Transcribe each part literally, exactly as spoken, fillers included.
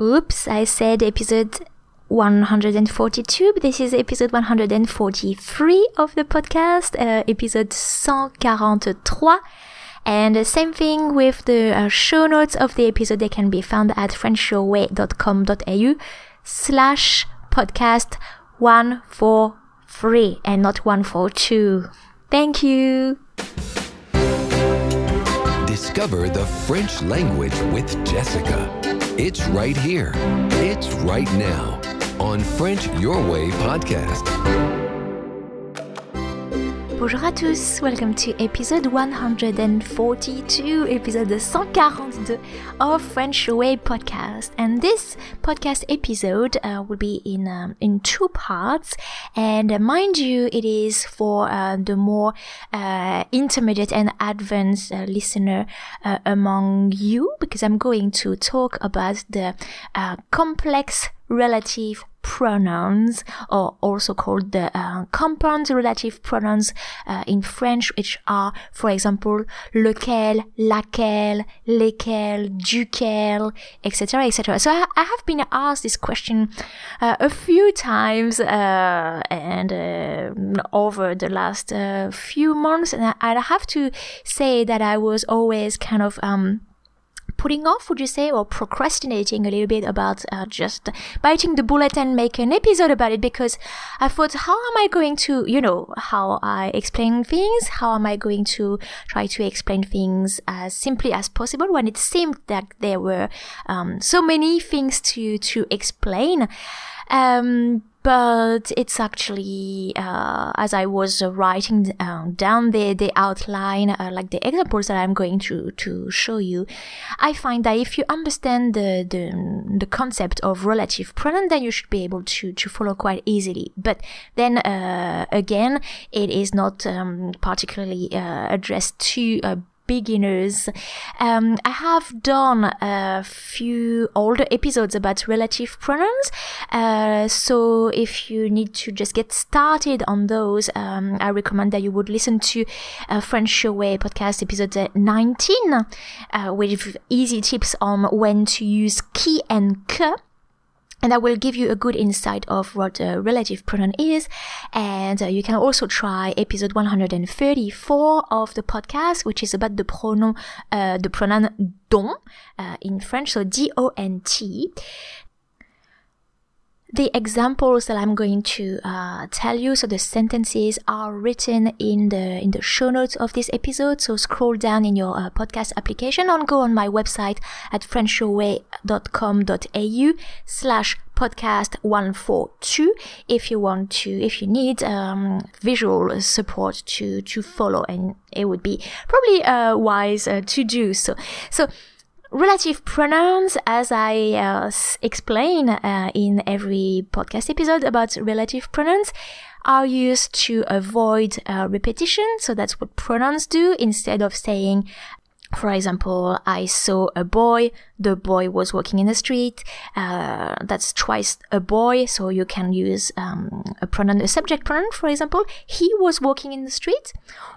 Oops, I said episode one hundred forty-two, but this is episode one hundred forty-three of the podcast, uh, episode one forty-three. And the same thing with the uh, show notes of the episode. They can be found at frenchyourway.com.au slash podcast one forty-three and not one forty-two. Thank you. Discover the French language with Jessica. It's right here. It's right now on French Your Way podcast. Bonjour à tous, welcome to episode one forty-two, episode one forty-two of French Your Way podcast. And this podcast episode uh, will be in um, in two parts. And uh, mind you, it is for uh, the more uh, intermediate and advanced uh, listener uh, among you, because I'm going to talk about the uh, complex relative pronouns, or also called the uh, compound relative pronouns uh, in French, which are, for example, lequel, laquelle, lesquels, duquel, et cetera, et cetera. So I, I have been asked this question uh, a few times uh, and uh, over the last uh, few months, and I, I have to say that I was always kind of um putting off, would you say, or procrastinating a little bit about uh, just biting the bullet and make an episode about it, because I thought, how am I going to, you know, how I explain things, how am I going to try to explain things as simply as possible when it seemed that there were um, so many things to, to explain. Um, But it's actually, uh, as I was uh, writing uh, down the, the outline, uh, like the examples that I'm going to, to show you, I find that if you understand the, the, the concept of relative pronoun, then you should be able to, to follow quite easily. But then, uh, again, it is not, um, particularly, uh, addressed to, uh, beginners. Um, I have done a few older episodes about relative pronouns. Uh, so if you need to just get started on those, um, I recommend that you would listen to uh, French Your Way podcast episode nineteen, uh, with easy tips on when to use qui and que. And that will give you a good insight of what a relative pronoun is. And uh, you can also try episode one thirty-four of the podcast, which is about the pronoun, uh, the pronoun dont, uh, in French, so D O N T. The examples that I'm going to uh, tell you, so the sentences are written in the in the show notes of this episode. So scroll down in your uh, podcast application and go on my website at frenchyourway.com.au slash podcast one forty-two if you want to, if you need um, visual support to to follow, and it would be probably uh, wise uh, to do so. So. Relative pronouns, as I uh, explain uh, in every podcast episode about relative pronouns, are used to avoid uh, repetition. So that's what pronouns do. Instead of saying, for example, I saw a boy, the boy was walking in the street, uh, that's twice a boy, so you can use um, a pronoun, a subject pronoun, for example, he was walking in the street,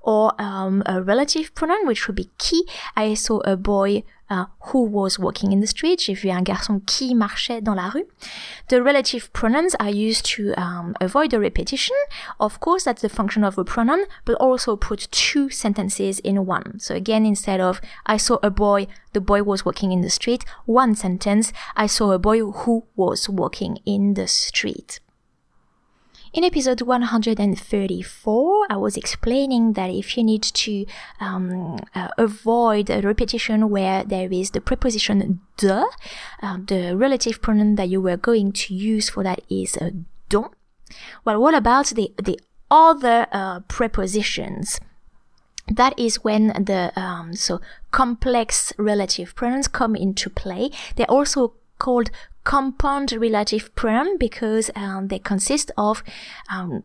or um, a relative pronoun, which would be qui, I saw a boy Uh, who was walking in the street. J'ai vu un garçon qui marchait dans la rue. The relative pronouns are used to um, avoid the repetition. Of course, that's the function of a pronoun, but also put two sentences in one. So again, instead of I saw a boy, the boy was walking in the street, one sentence, I saw a boy who was walking in the street. In episode one thirty-four, I was explaining that if you need to um, uh, avoid a repetition where there is the preposition de, uh, the relative pronoun that you were going to use for that is uh, dont. Well, what about the, the other uh, prepositions? That is when the um, so complex relative pronouns come into play. They're also called compound relative pronoun because um, they consist of um,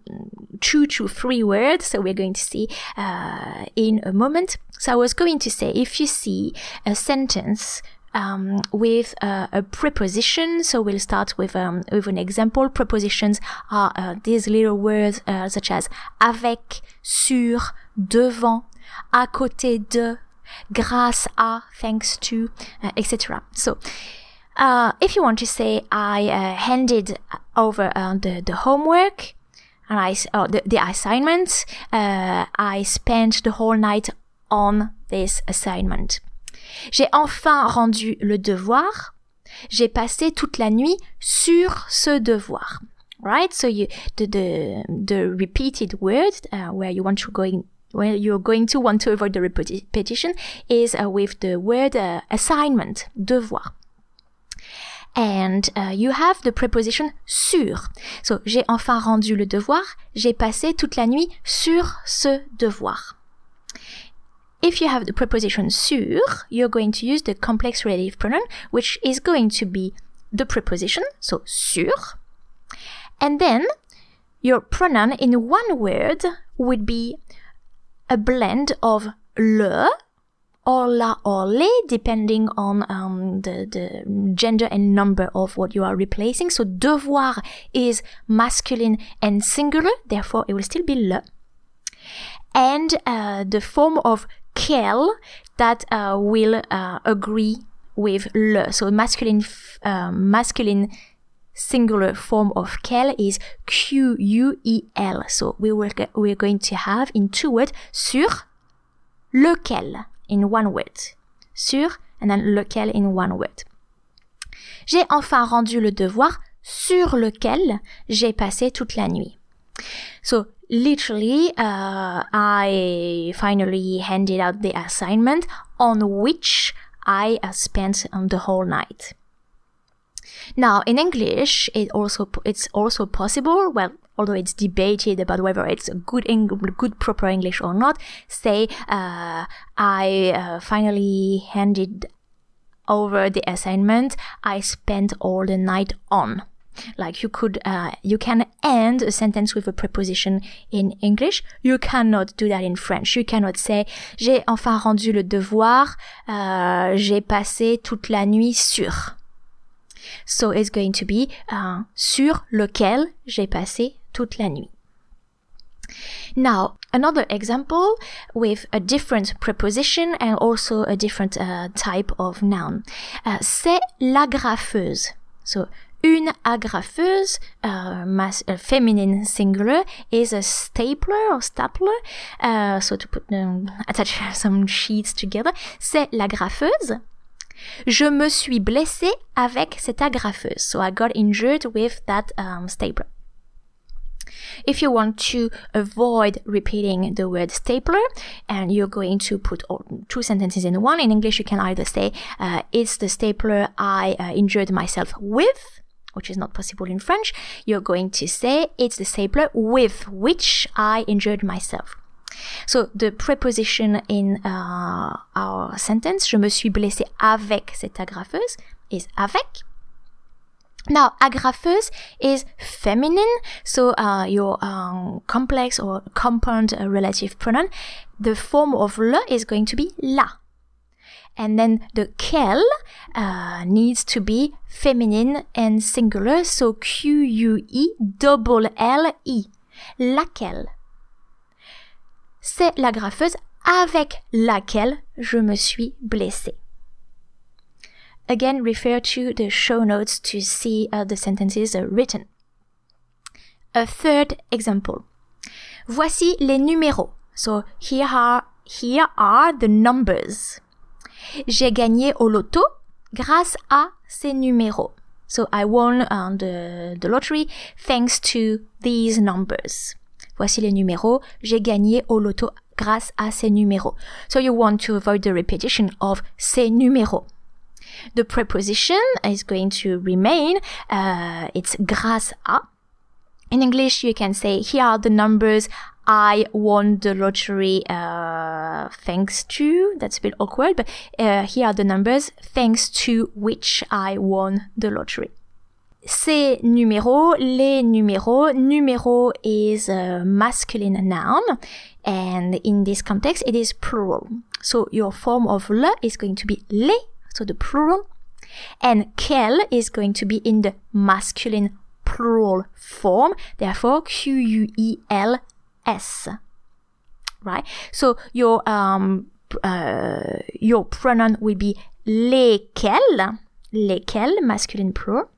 two to three words, so we're going to see uh, in a moment. So I was going to say, if you see a sentence um, with uh, a preposition, so we'll start with um, with an example. Prepositions are uh, these little words uh, such as avec, sur, devant, à côté de, grâce à, thanks to, uh, et cetera. So Uh, if you want to say I uh, handed over uh, the, the homework, and I, oh, the, the assignment, uh, I spent the whole night on this assignment. J'ai enfin rendu le devoir. J'ai passé toute la nuit sur ce devoir. Right? So you, the, the, the repeated word, uh, where you want to go in, where you're going to want to avoid the repetition is uh, with the word uh, assignment, devoir. And uh, you have the preposition sur. So, j'ai enfin rendu le devoir. J'ai passé toute la nuit sur ce devoir. If you have the preposition sur, you're going to use the complex relative pronoun, which is going to be the preposition, so sur. And then, your pronoun in one word would be a blend of le, or la or les, depending on um, the, the gender and number of what you are replacing. So devoir is masculine and singular, therefore it will still be le. And uh, the form of quel that uh, will uh, agree with le. So masculine, uh, masculine singular form of quel is Q U E L. So we were g- we're going to have in two words sur, lequel. In one word. Sur, and then lequel in one word. J'ai enfin rendu le devoir sur lequel j'ai passé toute la nuit. So, literally, uh, I finally handed out the assignment on which I uh, spent um, the whole night. Now, in English, it also it's also possible, well, although it's debated about whether it's good Eng- good proper English or not, say, uh, I uh, finally handed over the assignment I spent all the night on. Like you could, uh, you can end a sentence with a preposition in English. You cannot do that in French. You cannot say, j'ai enfin rendu le devoir, uh, j'ai passé toute la nuit sur. So it's going to be uh, sur lequel j'ai passé toute la nuit. Now, another example with a different preposition and also a different uh, type of noun. Uh, c'est l'agrafeuse. So une agrafeuse, uh, mas- uh, feminine singular, is a stapler or stapler. Uh, so to put um, attach some sheets together. C'est l'agrafeuse. Je me suis blessée avec cette agrafeuse. So I got injured with that um, stapler. If you want to avoid repeating the word stapler, and you're going to put all, two sentences in one, in English you can either say, uh, it's the stapler I uh, injured myself with, which is not possible in French. You're going to say, it's the stapler with which I injured myself. So, the preposition in uh, our sentence, je me suis blessée avec cette agrafeuse, is avec. Now, agrafeuse is feminine, so uh, your um, complex or compound uh, relative pronoun, the form of le is going to be la. And then the quel uh, needs to be feminine and singular, so Q U E L L E, laquelle. C'est l'agrafeuse avec laquelle je me suis blessée. Again, refer to the show notes to see how the sentences are written. A third example. Voici les numéros. So, here are, here are the numbers. J'ai gagné au loto grâce à ces numéros. So, I won uh, the, the lottery thanks to these numbers. Voici les numéros. J'ai gagné au loto grâce à ces numéros. So you want to avoid the repetition of ces numéros. The preposition is going to remain. Uh, it's grâce à. In English, you can say, here are the numbers I won the lottery uh, thanks to. That's a bit awkward, but uh, here are the numbers thanks to which I won the lottery. Ces numéros, les numéros. Numéro is a masculine noun, and in this context, it is plural. So your form of le is going to be les, so the plural, and quel is going to be in the masculine plural form, therefore Q U E L S. Right? So your um uh, your pronoun will be lesquels. lesquels, masculine plural.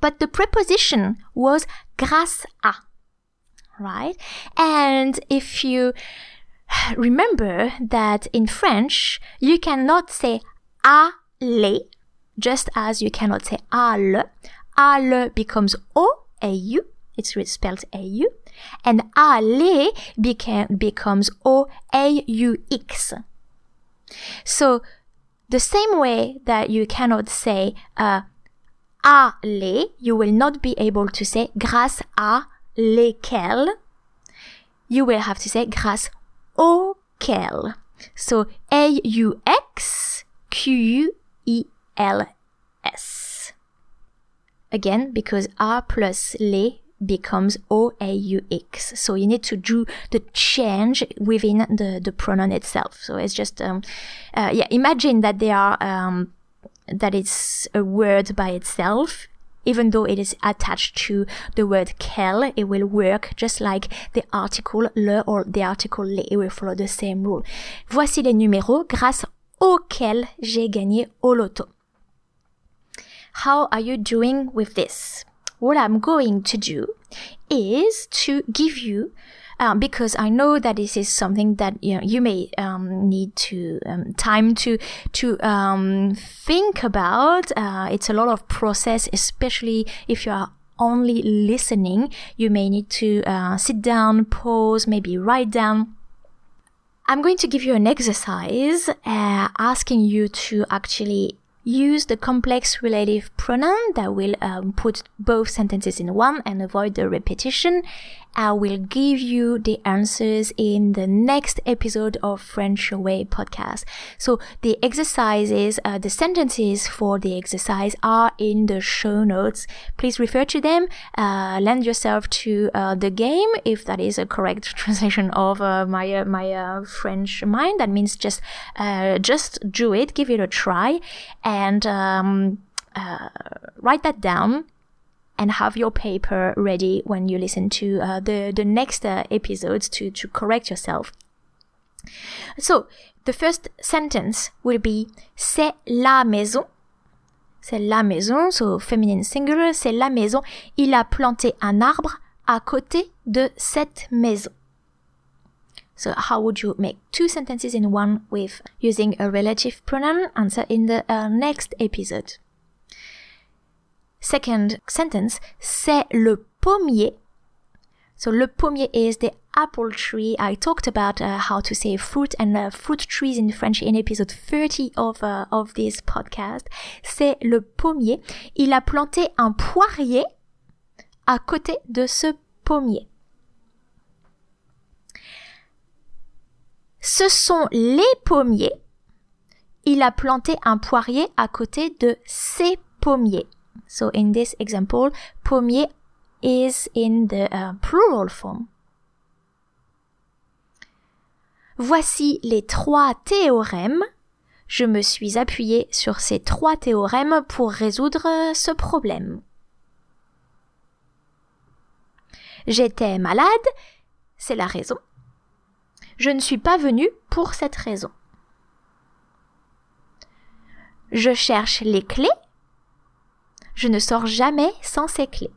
But the preposition was grâce à, right? And if you remember that in French, you cannot say à les, just as you cannot say à le. À le becomes au, au, it's spelled au, and à les beca- becomes o, a, u, x. So, the same way that you cannot say uh, à les, you will not be able to say grâce à lesquels. You will have to say grâce auxquels. So, a, u, x, q, u, e, l, s. Again, because à plus les becomes o, a, u, x. So, you need to do the change within the, the pronoun itself. So, it's just, um, uh, yeah, imagine that there are... Um, that it's a word by itself. Even though it is attached to the word quel, it will work just like the article le or the article les. It will follow the same rule. Voici les numéros grâce auxquels j'ai gagné au loto. How are you doing with this? What I'm going to do is to give you Um, because I know that this is something that you know, you may um, need to um, time to to um, think about. Uh, it's a lot of process, especially if you are only listening. You may need to uh, sit down, pause, maybe write down. I'm going to give you an exercise uh, asking you to actually use the complex relative pronoun that will um, put both sentences in one and avoid the repetition. I will give you the answers in the next episode of French Your Way podcast. So the exercises, uh, the sentences for the exercise are in the show notes. Please refer to them. Uh, lend yourself to uh, the game, if that is a correct translation of uh, my uh, my uh, French mind. That means just uh, just do it, give it a try, and um, uh, write that down. And have your paper ready when you listen to uh, the, the next uh, episodes to, to correct yourself. So, the first sentence will be c'est la maison. C'est la maison, so feminine singular, c'est la maison. Il a planté un arbre à côté de cette maison. So, how would you make two sentences in one with using a relative pronoun? Answer in the uh, next episode. Second sentence, c'est le pommier. So le pommier is the apple tree. I talked about uh, how to say fruit and uh, fruit trees in French in episode thirty of uh, of this podcast. C'est le pommier. Il a planté un poirier à côté de ce pommier. Ce sont les pommiers. Il a planté un poirier à côté de ces pommiers. So in this example, pommier is in the uh, plural form. Voici les trois théorèmes. Je me suis appuyée sur ces trois théorèmes pour résoudre ce problème. J'étais malade, c'est la raison. Je ne suis pas venue pour cette raison. Je cherche les clés. Je ne sors jamais sans ces clés.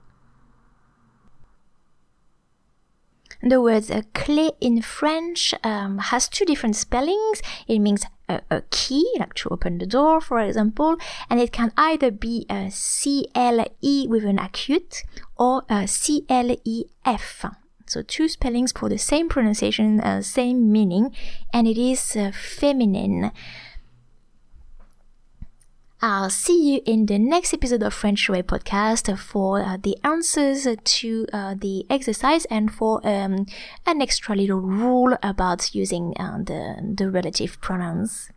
The word uh, clé in French um, has two different spellings. It means a, a key, like to open the door, for example, and it can either be a C L E with an acute or a C L E F. So two spellings for the same pronunciation, uh, same meaning, and it is uh, feminine. I'll see you in the next episode of French Way Podcast for uh, the answers to uh, the exercise and for um, an extra little rule about using uh, the, the relative pronouns.